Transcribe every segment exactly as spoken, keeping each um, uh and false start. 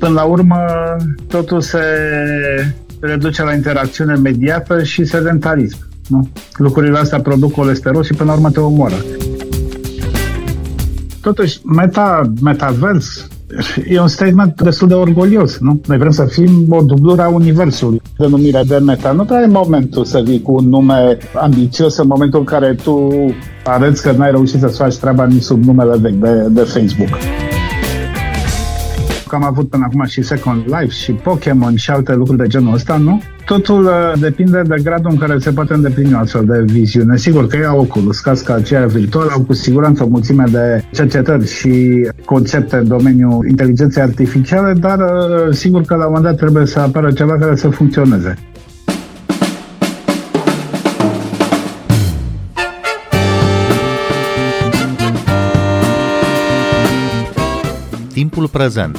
până la urmă totul se reduce la interacțiune mediată și sedentarism. Nu? Lucrurile astea produc colesterol și până la urmă te omoară. Totuși, meta, metavers e un statement destul de orgolios, nu? Noi vrem să fim o dublură a universului. Denumirea de meta nu prea e momentul să vii cu un nume ambițios în momentul în care tu arăți că n-ai reușit să-ți faci treaba nici sub numele vechi de, de Facebook. Că am avut până acum și Second Life și Pokémon și alte lucruri de genul ăsta, nu? Totul uh, depinde de gradul în care se poate îndeplini o astfel de viziune. Sigur că ea Oculus, casca aceea virtuală, au cu siguranță o mulțime de cercetări și concepte în domeniul inteligenței artificiale, dar uh, sigur că la un moment dat trebuie să apară ceva care să funcționeze. Timpul prezent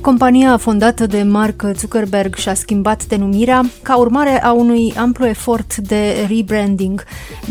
Compania fondată de Mark Zuckerberg și-a schimbat denumirea ca urmare a unui amplu efort de rebranding.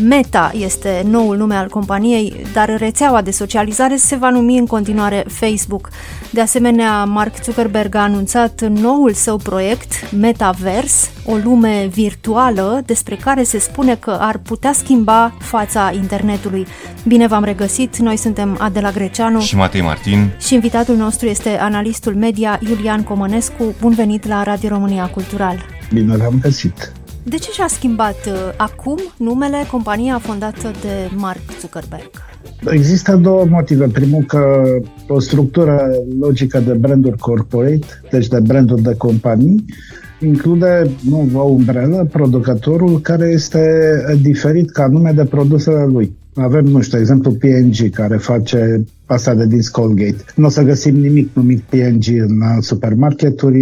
Meta este noul nume al companiei, dar rețeaua de socializare se va numi în continuare Facebook. De asemenea, Mark Zuckerberg a anunțat noul său proiect, Metaverse, o lume virtuală despre care se spune că ar putea schimba fața internetului. Bine v-am regăsit, noi suntem Adela Greceanu și Matei Martin și invitatul nostru este analistul media Iulian Comănescu. Bun venit la Radio România Cultural! Bine l-am găsit! De ce și-a schimbat uh, acum numele compania fondată de Mark Zuckerberg? Există două motive. Primul, că o structură logică de branduri corporate, deci de branduri de companii, include, nu o umbrelă, producătorul care este diferit ca nume de produsele lui. Avem, nu știu, exemplu P and G, care face pasta de dinți Colgate. Nu o să găsim nimic numit P and G în supermarketuri,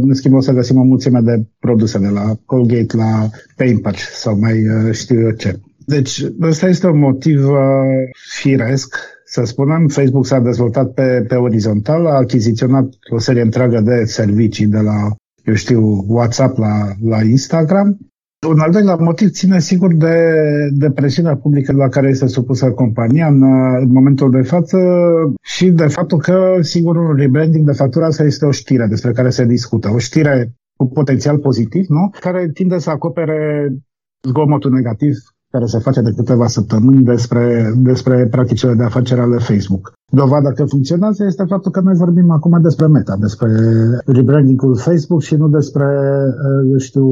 în schimb o să găsim o mulțime de produse de la Colgate, la Paintbrush sau mai știu eu ce. Deci ăsta este un motiv firesc, să spunem. Facebook s-a dezvoltat pe, pe orizontal, a achiziționat o serie întreagă de servicii de la, eu știu, WhatsApp la, la Instagram. Un al doilea motiv ține sigur de, de presiunea publică la care este supusă compania în, în momentul de față și de faptul că, sigur, un rebranding de factura asta este o știre despre care se discută. O știre cu potențial pozitiv, nu? Care tinde să acopere zgomotul negativ care se face de câteva săptămâni despre, despre practicile de afaceri ale Facebook. Dovada că funcționează este faptul că noi vorbim acum despre Meta, despre rebranding-ul Facebook și nu despre, eu știu,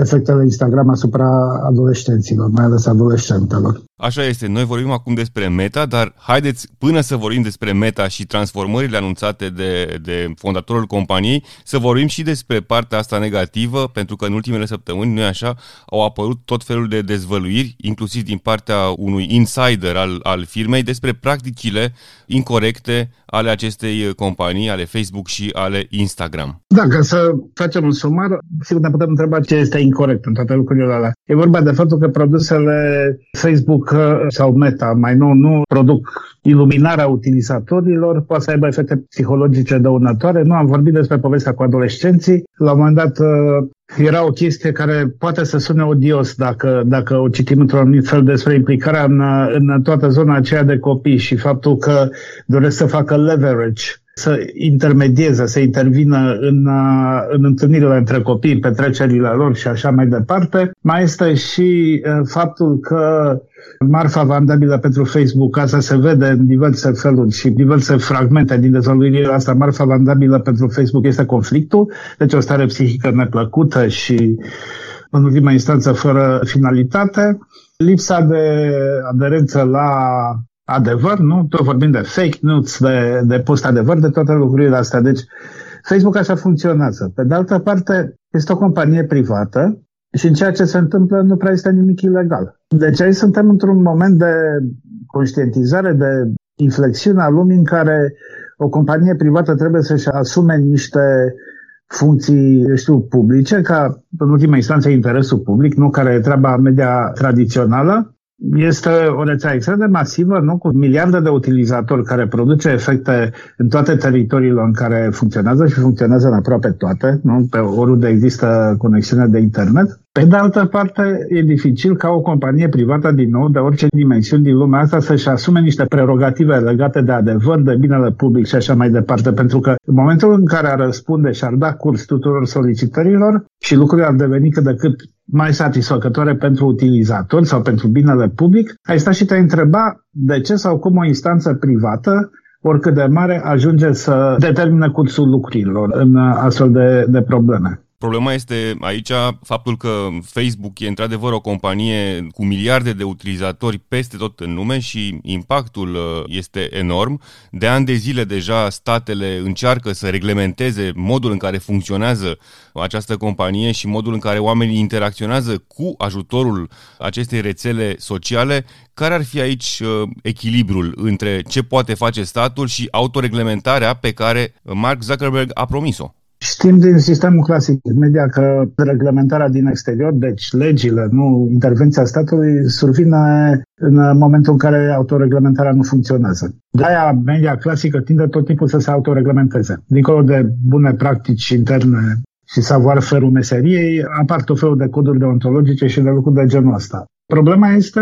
efectele Instagram asupra adolescenților, mai ales adolescentelor. Așa este, noi vorbim acum despre Meta, dar haideți, până să vorbim despre Meta și transformările anunțate de, de fondatorul companiei, să vorbim și despre partea asta negativă, pentru că în ultimele săptămâni, nu-i așa, au apărut tot felul de dezvăluiri, inclusiv din partea unui insider al, al firmei, despre practicile incorecte ale acestei companii, ale Facebook și ale Instagram. Da, ca să facem un sumar, sigur ne putem întreba ce este incorect în toate lucrurile alea. E vorba de faptul că produsele Facebook sau Meta, mai nou, nu produc iluminarea utilizatorilor, poate să aibă efecte psihologice dăunătoare. Nu am vorbit despre povestea cu adolescenții. La un moment dat era o chestie care poate să sune odios dacă, dacă o citim într-un anumit fel, despre implicarea în, în toată zona aceea de copii și faptul că doresc să facă leverage, să intermedieze, să intervină în, în întâlnirile între copii, petrecerile lor și așa mai departe. Mai este și faptul că marfa vandabilă pentru Facebook, asta se vede în diverse feluri și diverse fragmente din dezvăluirile asta, marfa vandabilă pentru Facebook este conflictul, deci o stare psihică neplăcută și, în ultima instanță, fără finalitate, lipsa de aderență la adevăr, nu? Tot vorbim de fake news, de, de post-adevăr, de toate lucrurile astea. Deci Facebook așa funcționează. Pe de altă parte, este o companie privată și în ceea ce se întâmplă nu prea este nimic ilegal. Deci aici suntem într-un moment de conștientizare, de inflexiune a lumii în care o companie privată trebuie să-și asume niște funcții, eu știu, publice, ca în ultima instanță interesul public, nu care e treaba media tradițională, Este o rețea extrem de masivă, nu? Cu miliarde de utilizatori, care produce efecte în toate teritoriile în care funcționează și funcționează în aproape toate, nu? Pe oriunde există conexiune de internet. Pe de altă parte, e dificil ca o companie privată, din nou, de orice dimensiuni din lumea asta, să-și asume niște prerogative legate de adevăr, de binele public și așa mai departe, pentru că în momentul în care ar răspunde și ar da curs tuturor solicitărilor și lucrurile ar deveni cât de cât mai satisfăcătoare pentru utilizatori sau pentru binele public, ai sta și te întreba de ce sau cum o instanță privată, oricât de mare, ajunge să determine cursul lucrurilor în astfel de, de probleme. Problema este aici faptul că Facebook e într-adevăr o companie cu miliarde de utilizatori peste tot în lume și impactul este enorm. De ani de zile deja statele încearcă să reglementeze modul în care funcționează această companie și modul în care oamenii interacționează cu ajutorul acestei rețele sociale. Care ar fi aici echilibrul între ce poate face statul și autoreglementarea pe care Mark Zuckerberg a promis-o? Știm din sistemul clasic media că reglementarea din exterior, deci legile, nu intervenția statului, survine în momentul în care autoreglementarea nu funcționează. De-aia media clasică tinde tot timpul să se autoreglementeze. Dincolo de bune practici interne și savoir-faire-ul meseriei, apar tot felul de coduri deontologice și de lucruri de genul ăsta. Problema este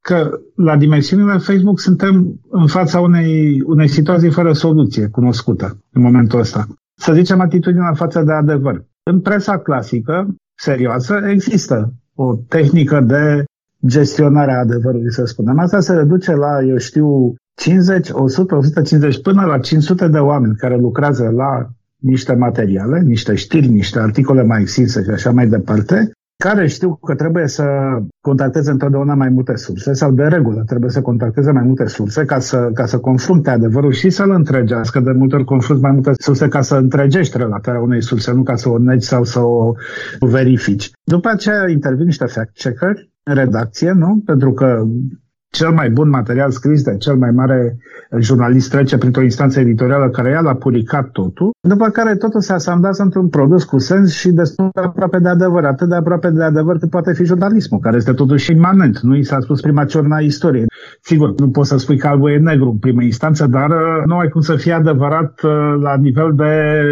că la dimensiunile Facebook suntem în fața unei, unei situații fără soluție cunoscută în momentul ăsta. Să zicem, atitudinea față de adevăr. În presa clasică, serioasă, există o tehnică de gestionare a adevărului, să spunem. Asta se reduce la, eu știu, cincizeci, o sută, o sută cincizeci, până la cinci sute de oameni care lucrează la niște materiale, niște știri, niște articole mai extinse și așa mai departe, care știu că trebuie să contacteze întotdeauna mai multe surse, sau de regulă trebuie să contacteze mai multe surse ca să, ca să confrunte adevărul și să-l întregească. De multe ori confrunți mai multe surse ca să întregești relatarea unei surse, nu ca să o negi sau să o verifici. După aceea intervin niște fact-checkeri în redacție, nu? Pentru că cel mai bun material scris de cel mai mare jurnalist trece printr-o instanță editorială care i-a l-a puricat totul, după care totul se asamblase într-un produs cu sens și destul de aproape de adevăr, atât de aproape de adevăr cât poate fi jurnalismul, care este totuși imanent. Nu i s-a spus prima ciorna istoriei. Sigur, nu poți să spui că albul e negru în prima instanță, dar nu ai cum să fie adevărat la nivel de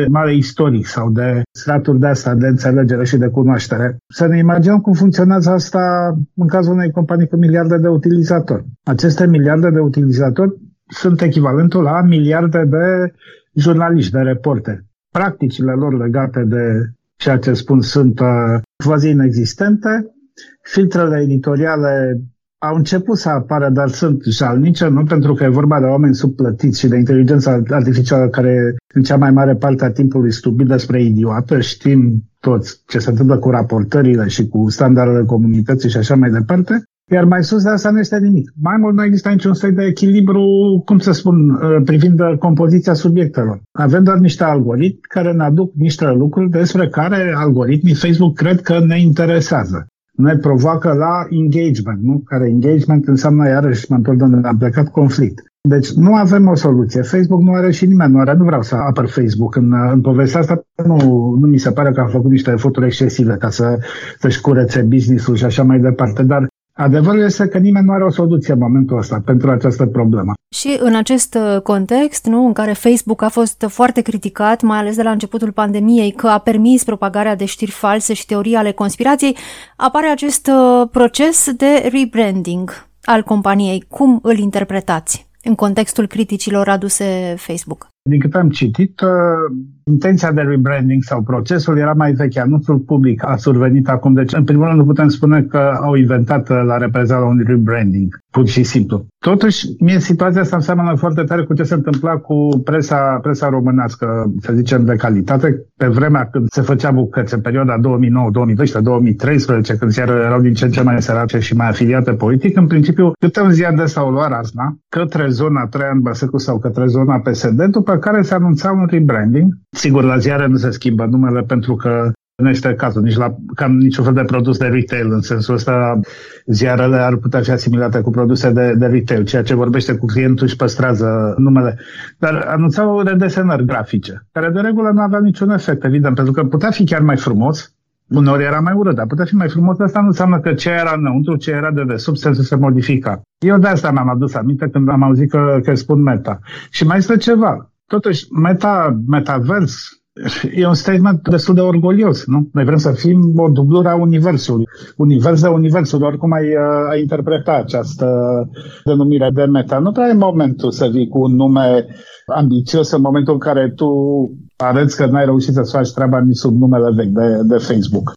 mare istoric sau de straturi de asta, de înțelegere și de cunoaștere. Să ne imaginăm cum funcționează asta în cazul unei companii cu miliarde de utilizatori. Aceste miliarde de utilizatori sunt echivalentul la miliarde de jurnaliști, de reporteri. Practicile lor legate de ceea ce spun sunt quasi inexistente. Filtrele editoriale au început să apară, dar sunt jalnice, nu? Pentru că e vorba de oameni subplătiți și de inteligența artificială care în cea mai mare parte a timpului stupid despre idiotă. Știm toți ce se întâmplă cu raportările și cu standardele comunității și așa mai departe. Iar mai sus de asta nu este nimic. Mai mult nu există niciun soi de echilibru, cum să spun, privind compoziția subiectelor. Avem doar niște algoritmi care ne aduc niște lucruri despre care algoritmii Facebook cred că ne interesează. Ne provoacă la engagement, nu? Care engagement înseamnă, iarăși mă întorc de unde am plecat, conflict. Deci nu avem o soluție. Facebook nu are și nimeni nu are. Nu vreau să apăr Facebook. În, în povestea asta nu, nu mi se pare că am făcut niște eforturi excesive ca să, să-și curețe business-ul și așa mai departe, dar adevărul este că nimeni nu are o soluție în momentul ăsta pentru această problemă. Și în acest context, nu, în care Facebook a fost foarte criticat, mai ales de la începutul pandemiei, că a permis propagarea de știri false și teorii ale conspirației, apare acest proces de rebranding al companiei. Cum îl interpretați în contextul criticilor aduse Facebook? Din câte am citit, intenția de rebranding sau procesul era mai vechi. Anunțul public a survenit acum. Deci, în primul rând, nu putem spune că au inventat la reprezala un rebranding, pur și simplu. Totuși, mie situația asta îmi seamănă foarte tare cu ce se întâmpla cu presa, presa românească, să zicem, de calitate, pe vremea când se făcea bucăți, în perioada două mii nouă, două mii doisprezece, două mii treisprezece, când chiar erau din ce în ce mai sărace și mai afiliate politic. În principiu, câte un zi de s-au luat razna, către zona Traian Băsescu sau către zona P S D, după care se anunța un rebranding. Sigur, la ziare nu se schimbă numele pentru că nu este cazul, nici la cam niciun fel de produs de retail. În sensul ăsta, ziarele ar putea fi asimilate cu produse de, de retail. Ceea ce vorbește cu clientul își păstrează numele. Dar anunțau redesenări grafice, care de regulă nu aveau niciun efect, evident, pentru că putea fi chiar mai frumos, Uneori era mai urât, dar putea fi mai frumos. Asta nu înseamnă că ce era înăuntru, ce era de desubt, se modifica. Eu de asta mi-am adus aminte când am auzit că, că spun meta. Și mai este ceva. Totuși, meta, metavers... E un statement destul de orgolios, nu? Noi vrem să fim o dublură a Universului. Univers de Universul, oricum ai, ai interpreta această denumire de meta. Nu prea e momentul să vii cu un nume ambițios în momentul în care tu arăți că n-ai reușit să-ți faci treaba nici sub numele vechi de, de Facebook.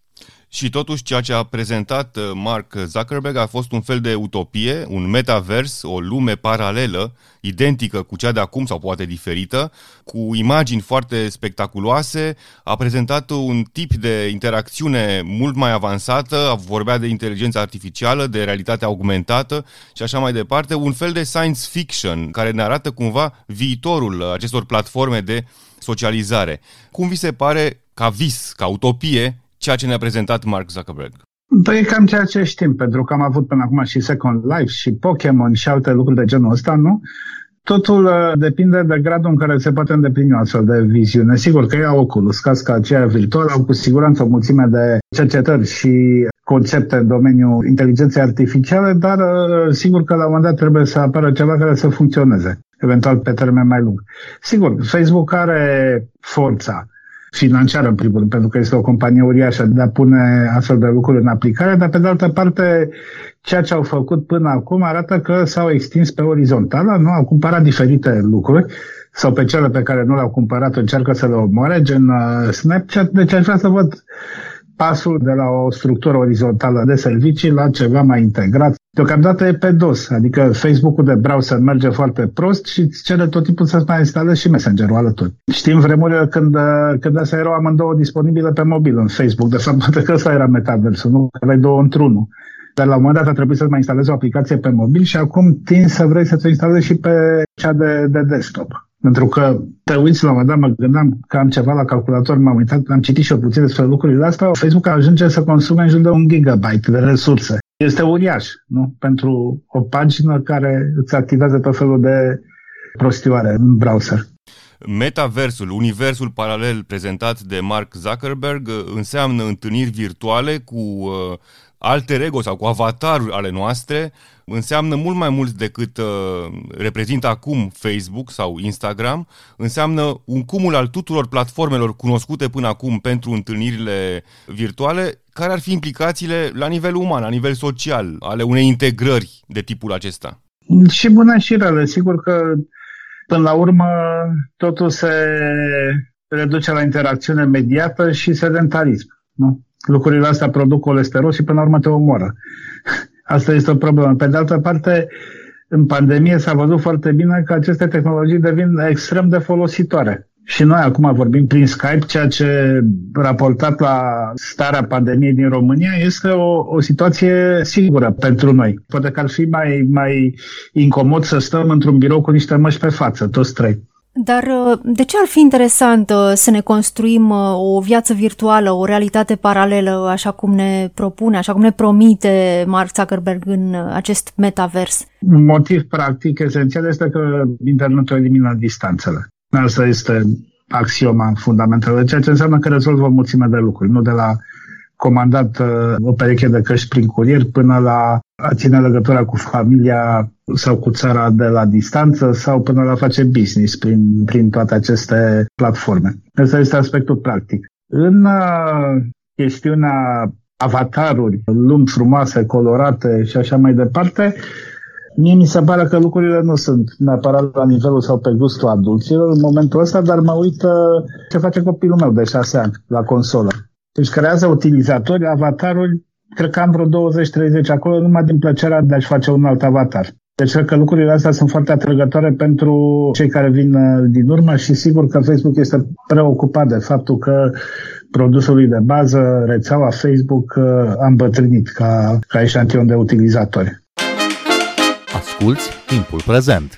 Și totuși ceea ce a prezentat Mark Zuckerberg a fost un fel de utopie, un metavers, o lume paralelă, identică cu cea de acum sau poate diferită, cu imagini foarte spectaculoase. A prezentat un tip de interacțiune mult mai avansată, vorbea de inteligență artificială, de realitate augmentată și așa mai departe, un fel de science fiction care ne arată cumva viitorul acestor platforme de socializare. Cum vi se pare ca vis, ca utopie, ceea ce ne-a prezentat Mark Zuckerberg? Păi e cam ceea ce știm, pentru că am avut până acum și Second Life și Pokémon și alte lucruri de genul ăsta, nu? Totul uh, depinde de gradul în care se poate îndeplini o astfel de viziune. Sigur că ea Oculus, casca aceea virtuală, au cu siguranță o mulțime de cercetări și concepte în domeniul inteligenței artificiale, dar uh, sigur că la un moment dat trebuie să apară ceva care să funcționeze, eventual pe termen mai lung. Sigur, Facebook are forța financiară, în primul rând, pentru că este o companie uriașă de a pune astfel de lucruri în aplicare, dar pe de altă parte, ceea ce au făcut până acum arată că s-au extins pe orizontală, nu? Au cumpărat diferite lucruri sau pe cele pe care nu le-au cumpărat încearcă să le omoare, gen Snapchat, deci aș vrea să văd pasul de la o structură orizontală de servicii la ceva mai integrat. Deocamdată e pe dos, adică Facebook-ul de browser merge foarte prost și îți cere tot timpul să-ți mai instalezi și Messenger-ul alături. Știm vremurile când, când astea erau amândouă disponibile pe mobil în Facebook, de fapt poate că ăsta era metaversul, nu? Aveai două într-unul. Dar la un moment dat a trebuit să-ți mai instalezi o aplicație pe mobil și acum tin să vrei să-ți o instalezi și pe cea de, de desktop. Pentru că te uiți la un moment dat, mă gândeam că am ceva la calculator, m-am uitat, am citit și eu puțin despre lucrurile astea, Facebook ajunge să consume în jur de un gigabyte de resurse. Este uriaș, nu? Pentru o pagină care îți activează tot felul de prostioare în browser. Metaversul, universul paralel prezentat de Mark Zuckerberg, înseamnă întâlniri virtuale cu alter ego sau cu avataruri ale noastre, înseamnă mult mai mult decât uh, reprezintă acum Facebook sau Instagram, înseamnă un cumul al tuturor platformelor cunoscute până acum pentru întâlnirile virtuale, care ar fi implicațiile la nivel uman, la nivel social, ale unei integrări de tipul acesta. Și bună și rele, sigur că până la urmă totul se reduce la interacțiune mediată și sedentarism, nu? Lucrurile astea produc colesterol și până la urmă te omoară. Asta este o problemă. Pe de altă parte, în pandemie s-a văzut foarte bine că aceste tehnologii devin extrem de folositoare. Și noi acum vorbim prin Skype, ceea ce raportat la starea pandemiei din România este o, o situație sigură pentru noi. Poate că ar fi mai, mai incomod să stăm într-un birou cu niște măști pe față, toți trei. Dar de ce ar fi interesant să ne construim o viață virtuală, o realitate paralelă, așa cum ne propune, așa cum ne promite Mark Zuckerberg în acest metavers? Un motiv practic esențial este că internetul elimină distanțele. Asta este axioma fundamentală, ceea ce înseamnă că rezolvă o mulțime de lucruri, nu de la comandat o pereche de căști prin curier până la a ține legătura cu familia sau cu țara de la distanță sau până la face business prin, prin toate aceste platforme. Asta este aspectul practic. În chestiunea avataruri, lumi frumoase, colorate și așa mai departe, mie mi se pare că lucrurile nu sunt neapărat la nivelul sau pe gustul adulților în momentul ăsta, dar mă uit ce face copilul meu de șase ani la consolă. Deci creează utilizatori, avataruri, cred că am vreo douăzeci treizeci acolo, numai din plăcerea de a-și face un alt avatar. Deci cred că lucrurile astea sunt foarte atrăgătoare pentru cei care vin din urmă și sigur că Facebook este preocupat de faptul că produsul lui de bază, rețeaua Facebook, a îmbătrânit ca, ca eșantion de utilizatori. Asculți Timpul Prezent.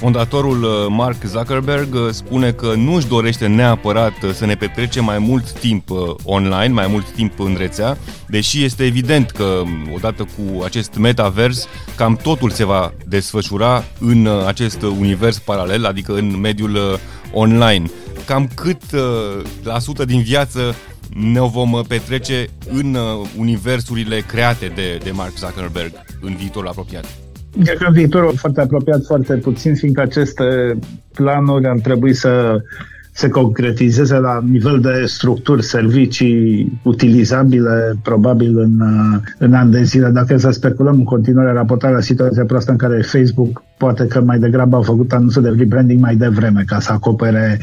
Fondatorul Mark Zuckerberg spune că nu își dorește neapărat să ne petrecem mai mult timp online, mai mult timp în rețea, deși este evident că odată cu acest metavers cam totul se va desfășura în acest univers paralel, adică în mediul online. Cam cât la sută din viață ne vom petrece în universurile create de, de Mark Zuckerberg în viitorul apropiat? Cred că în viitorul foarte apropiat, foarte puțin, fiindcă aceste planuri ar trebui să se concretizeze la nivel de structuri, servicii utilizabile, probabil în, în ani de zile. Dacă să speculăm în continuare raportarea la situația proastă în care Facebook poate că mai degrabă au făcut anunțul de rebranding mai devreme ca să acopere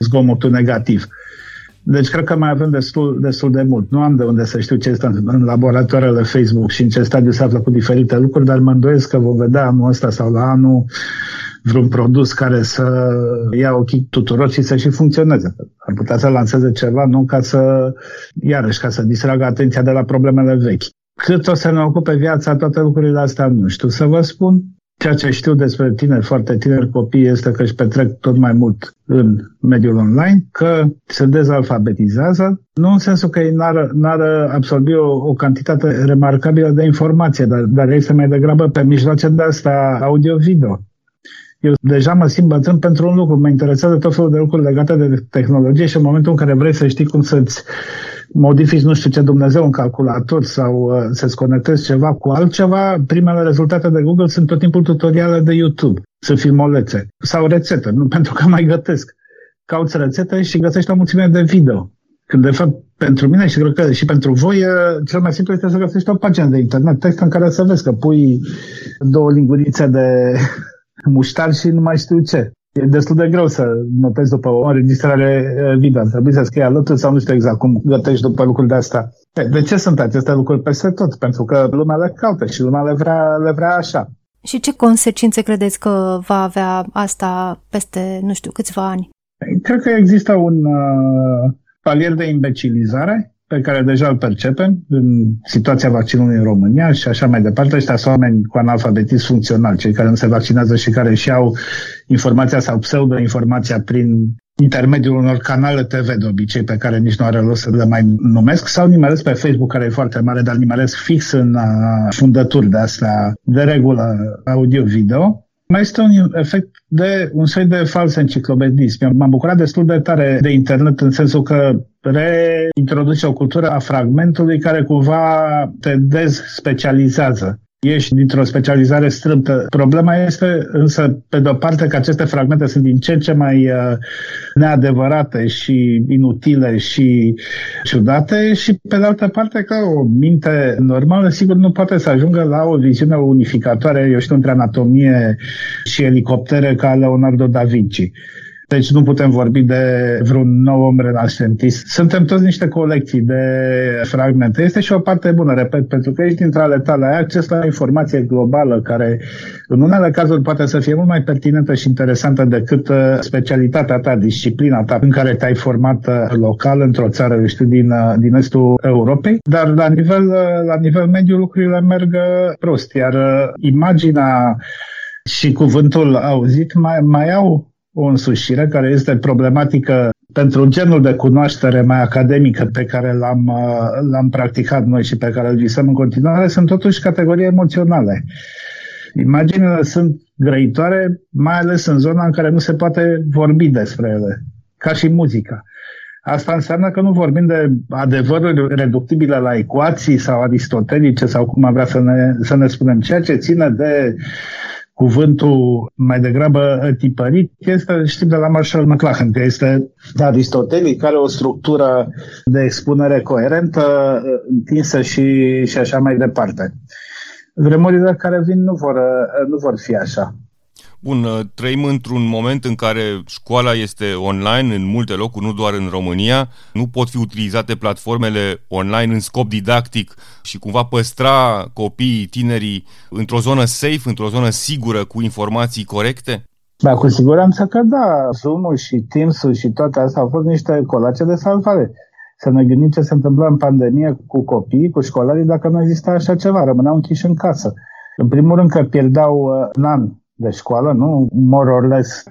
zgomotul negativ. Deci cred că mai avem destul, destul de mult. Nu am de unde să știu ce este în laboratoarele Facebook și în ce stadiu se află cu diferite lucruri, dar mă îndoiesc că vom vedea anul ăsta sau la anul vreun produs care să ia ochii tuturor și să și funcționeze. Ar putea să lanseze ceva, nu ca să, iarăși, ca să distragă atenția de la problemele vechi. Cât o să ne ocupe viața toate lucrurile astea, nu știu să vă spun. Ceea ce știu despre tineri, foarte tineri copii, este că își petrec tot mai mult în mediul online, că se dezalfabetizează, nu în sensul că ei n-ar, n-ar absorbi o, o cantitate remarcabilă de informație, dar, dar ei se mai degrabă pe mijloace de asta audio-video. Eu deja mă simt bătrân pentru un lucru, mă interesează tot felul de lucruri legate de tehnologie și în momentul în care vrei să știi cum să-ți modifici nu știu ce Dumnezeu un calculator sau uh, să-ți conectezi ceva cu altceva, primele rezultate de Google sunt tot timpul tutoriale de YouTube, sunt filmolețe sau rețete, nu pentru că mai gătesc. Cauți rețete și găsești o mulțime de video. Când de fapt pentru mine și cred că și pentru voi cel mai simplu este să găsești o pagină de internet, text în care să vezi că pui două lingurițe de muștar și nu mai știu ce. E destul de greu să notezi după o înregistrare video. Ar trebui să scrii alături sau nu știu exact cum gătești după lucruri de astea. De ce sunt aceste lucruri peste tot? Pentru că lumea le caută și lumea le vrea, le vrea așa. Și ce consecințe credeți că va avea asta peste, nu știu, câțiva ani? Cred că există un uh, palier de imbecilizare pe care deja îl percepem în situația vaccinului în România și așa mai departe. Ăștia sunt oameni cu analfabetism funcțional, cei care nu se vaccinează și care își iau informația sau pseudo-informația prin intermediul unor canale te ve de obicei pe care nici nu are rost să le mai numesc sau nimeresc pe Facebook, care e foarte mare, dar nimeresc fix în fundături de astea, de regulă audio-video. Mai este un efect de un soi de fals enciclopedism. M-am bucurat destul de tare de internet în sensul că reintroduce o cultură a fragmentului care cumva te dezspecializează. Ești dintr-o specializare strâmtă. Problema este însă, pe de-o parte, că aceste fragmente sunt din ce în ce mai neadevărate și inutile și ciudate și, pe de altă parte, că o minte normală, sigur, nu poate să ajungă la o viziune unificatoare, eu știu, între anatomie și elicoptere ca Leonardo da Vinci. Deci nu putem vorbi de vreun nou om renascentist. Suntem toți niște colecții de fragmente. Este și o parte bună, repet, pentru că ești dintre ale tale, ai acces la informație globală care în unele cazuri poate să fie mult mai pertinentă și interesantă decât specialitatea ta, disciplina ta în care te-ai format local într-o țară, eu știu, din, din estul Europei. Dar la nivel, la nivel mediu lucrurile merg prost, iar imaginea și cuvântul auzit mai, mai au o însușire care este problematică pentru genul de cunoaștere mai academică pe care l-am, l-am practicat noi și pe care îl visăm în continuare, sunt totuși categorii emoționale. Imaginele sunt grăitoare, mai ales în zona în care nu se poate vorbi despre ele, ca și muzica. Asta înseamnă că nu vorbim de adevăruri reductibile la ecuații sau aristotelice sau cum am vrea să ne, să ne spunem. Ceea ce ține de cuvântul mai degrabă tipărit este, știm de la Marshall McLuhan, că este Aristotelie, care o structură de expunere coerentă, întinsă și, și așa mai departe. Vremurile care vin nu vor, nu vor fi așa. Bun, trăim într-un moment în care școala este online în multe locuri, nu doar în România. Nu pot fi utilizate platformele online în scop didactic și cumva păstra copiii, tinerii într-o zonă safe, într-o zonă sigură, cu informații corecte? Da, cu siguranță că da. Zoom-ul și Teams-ul și toate astea au fost niște colace de salvare. Să ne gândim ce se întâmplă în pandemie cu copiii, cu școlarii, dacă nu exista așa ceva. Rămâneau închiși în casă. În primul rând că pierdeau un an de școală, nu? More or less.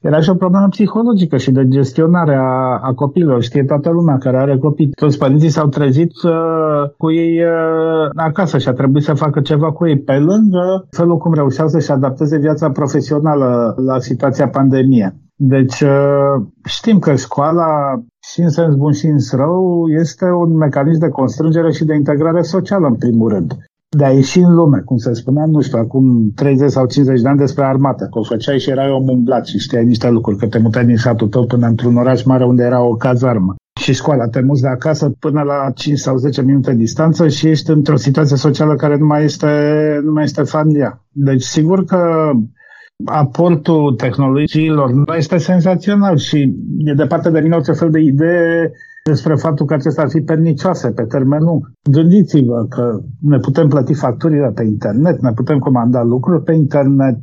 Era și o problemă psihologică și de gestionare a, a copiilor. Știe toată lumea care are copii. Toți părinții s-au trezit uh, cu ei uh, acasă și a trebuit să facă ceva cu ei. Pe lângă felul cum reușeau să-și adapteze viața profesională la situația pandemie. Deci uh, știm că școala, și în sens bun și în rău, este un mecanism de constrângere și de integrare socială, în primul rând. De a ieși în lume, cum se spunea, nu știu, acum treizeci sau cincizeci de ani despre armată, că o făceai și erai om umblat și știai niște lucruri, că te mutai din satul tău până într-un oraș mare unde era o cazarmă. Și școala, te muți de acasă până la cinci sau zece minute distanță și ești într-o situație socială care nu mai este, nu mai este familia. Deci sigur că aportul tehnologiilor nu este senzațional și e departe de mine orice fel de idee despre faptul că acestea ar fi pernicioase pe termen lung. Gândiți-vă că ne putem plăti facturile pe internet, ne putem comanda lucruri pe internet,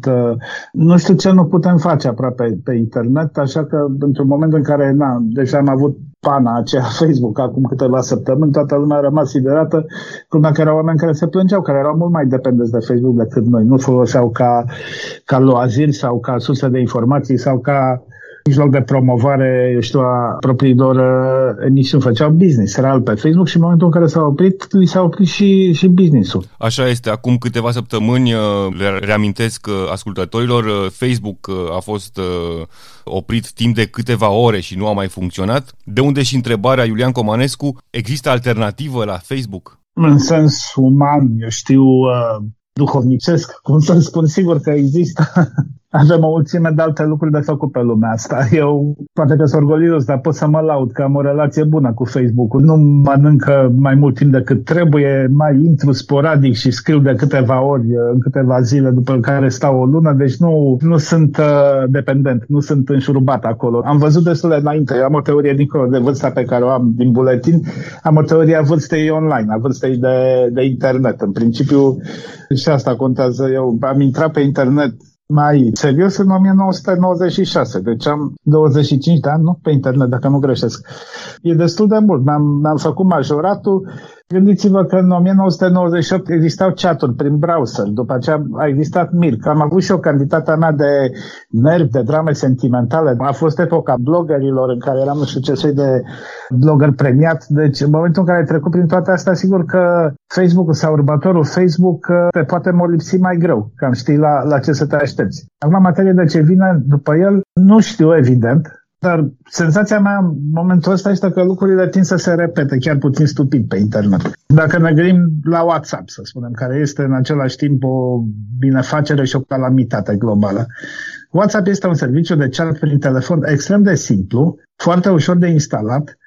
nu știu ce nu putem face aproape pe internet, așa că într-un moment în care, na, deja am avut pana aceea Facebook acum câteva săptămâni, toată lumea a rămas siderată, lumea că erau oameni care se plângeau, care erau mult mai dependenți de Facebook decât noi, nu foloseau ca, ca loaziri sau ca surse de informații sau ca mijloc de promovare, eu știu, a propriilor uh, emisiuni. Făceau business real pe Facebook și în momentul în care s-a oprit, li s-a oprit și, și business-ul. Așa este. Acum câteva săptămâni, uh, le reamintesc uh, ascultătorilor, uh, Facebook uh, a fost uh, oprit timp de câteva ore și nu a mai funcționat. De unde și întrebarea, Iulian Comanescu, există alternativă la Facebook? În sens uman, eu știu, uh, duhovnicesc, cum să spun, sigur că există. Avem o mulțime de alte lucruri de făcut pe lumea asta. Eu, poate că sunt orgolios, dar pot să mă laud că am o relație bună cu Facebook-ul. Nu mănâncă mai mult timp decât trebuie, mai intru sporadic și scriu de câteva ori, în câteva zile, după care stau o lună. Deci nu, nu sunt uh, dependent, nu sunt înșurubat acolo. Am văzut destul de înainte, am o teorie dincolo de vârsta pe care o am din buletin, am o teorie a vârstei online, a vârstei de, de internet. În principiu, și asta contează. Eu am intrat pe internet mai serios în nouăsprezece nouăzeci și șase, deci am douăzeci și cinci de ani, nu? Pe internet, dacă nu greșesc. E destul de mult, mi-am, mi-am făcut majoratul. Gândiți-vă că în nouăsprezece nouăzeci și opt existau chat-uri prin browser, după aceea a existat Mirc. Am avut și o cantitatea mea de nervi, de drame sentimentale. A fost epoca bloggerilor în care eram, nu știu ce soi de blogger premiat. Deci în momentul în care ai trecut prin toate astea, sigur că Facebook-ul sau următorul Facebook te poate molipsi mai greu, cam știi la, la ce să te aștepți. Acum, materie de ce vine după el, nu știu evident. Dar senzația mea în momentul ăsta este că lucrurile tind să se repete, chiar puțin stupid pe internet. Dacă ne gândim la WhatsApp, să spunem, care este în același timp o binefacere și o calamitate globală. WhatsApp este un serviciu de chat prin telefon extrem de simplu, foarte ușor de instalat,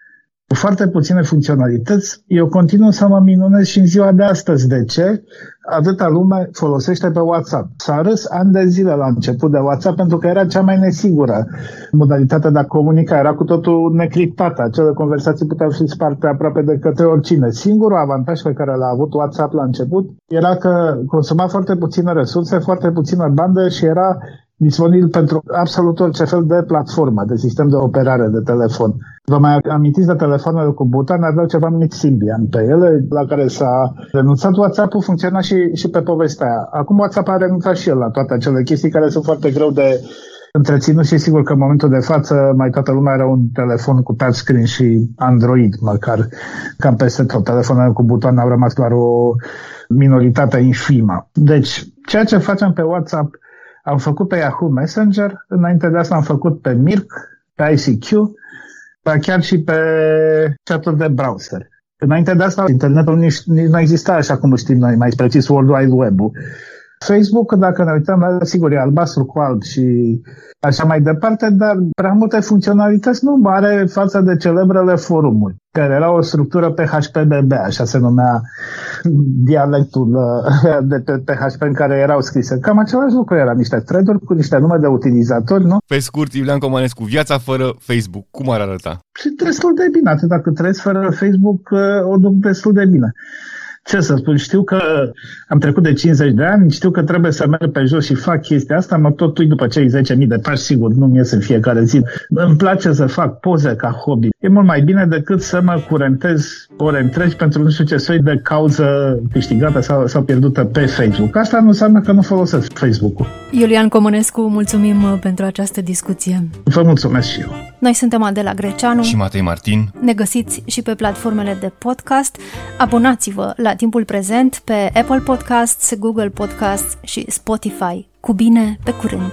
cu foarte puține funcționalități. Eu continuu să mă minunez și în ziua de astăzi. De ce? Atâta lume folosește pe WhatsApp. S-a râs ani de zile la început de WhatsApp pentru că era cea mai nesigură modalitatea de a comunica. Era cu totul necriptată. Acele conversații puteau fi sparte aproape de către oricine. Singurul avantaj pe care l-a avut WhatsApp la început era că consuma foarte puține resurse, foarte puțină bandă și era disponibil pentru absolut orice fel de platformă, de sistem de operare de telefon. Vă mai amintiți de telefoanele cu butoane, aveau ceva numit Symbian pe ele, la care s-a renunțat. WhatsApp-ul funcționa și, și pe povestea aia. Acum WhatsApp a renunțat și el la toate acele chestii care sunt foarte greu de întreținut și sigur că în momentul de față mai toată lumea era un telefon cu touchscreen și Android, măcar cam peste tot. Telefonele cu butoane au rămas doar o minoritate infimă. Deci, ceea ce facem pe WhatsApp am făcut pe Yahoo Messenger, înainte de asta am făcut pe Mirc, pe I C Q, dar chiar și pe chat-uri de browser. Înainte de asta, internetul nici, nici nu exista așa cum știm noi, mai precis World Wide Web-ul. Facebook, dacă ne uităm la, sigur, e albastru cu alb și așa mai departe, dar prea multe funcționalități nu are față de celebrele forumuri, care era o structură P H P B B, așa se numea dialectul de pe P H P în care erau scrise. Cam același lucru, era niște thread-uri cu niște nume de utilizatori, nu? Pe scurt, Iulian Comanescu, viața fără Facebook, cum ar arăta? Și destul de bine, atât dacă trăiesc fără Facebook, o duc destul de bine. ce să spun, știu că am trecut de cincizeci de ani, știu că trebuie să merg pe jos și fac chestia asta, mă tot uit după cei zece mii de pași, sigur, nu-mi ies în fiecare zi. Îmi place să fac poze ca hobby. E mult mai bine decât să mă curentez ore întregi pentru nu știu ce soi de cauză câștigată sau, sau pierdută pe Facebook. Asta nu înseamnă că nu folosesc Facebook-ul. Iulian Comunescu, mulțumim pentru această discuție. Vă mulțumesc și eu. Noi suntem Adela Greceanu și Matei Martin. Ne găsiți și pe platformele de podcast. Abonați-vă la Timpul Prezent pe Apple Podcasts, Google Podcasts și Spotify. Cu bine, pe curând!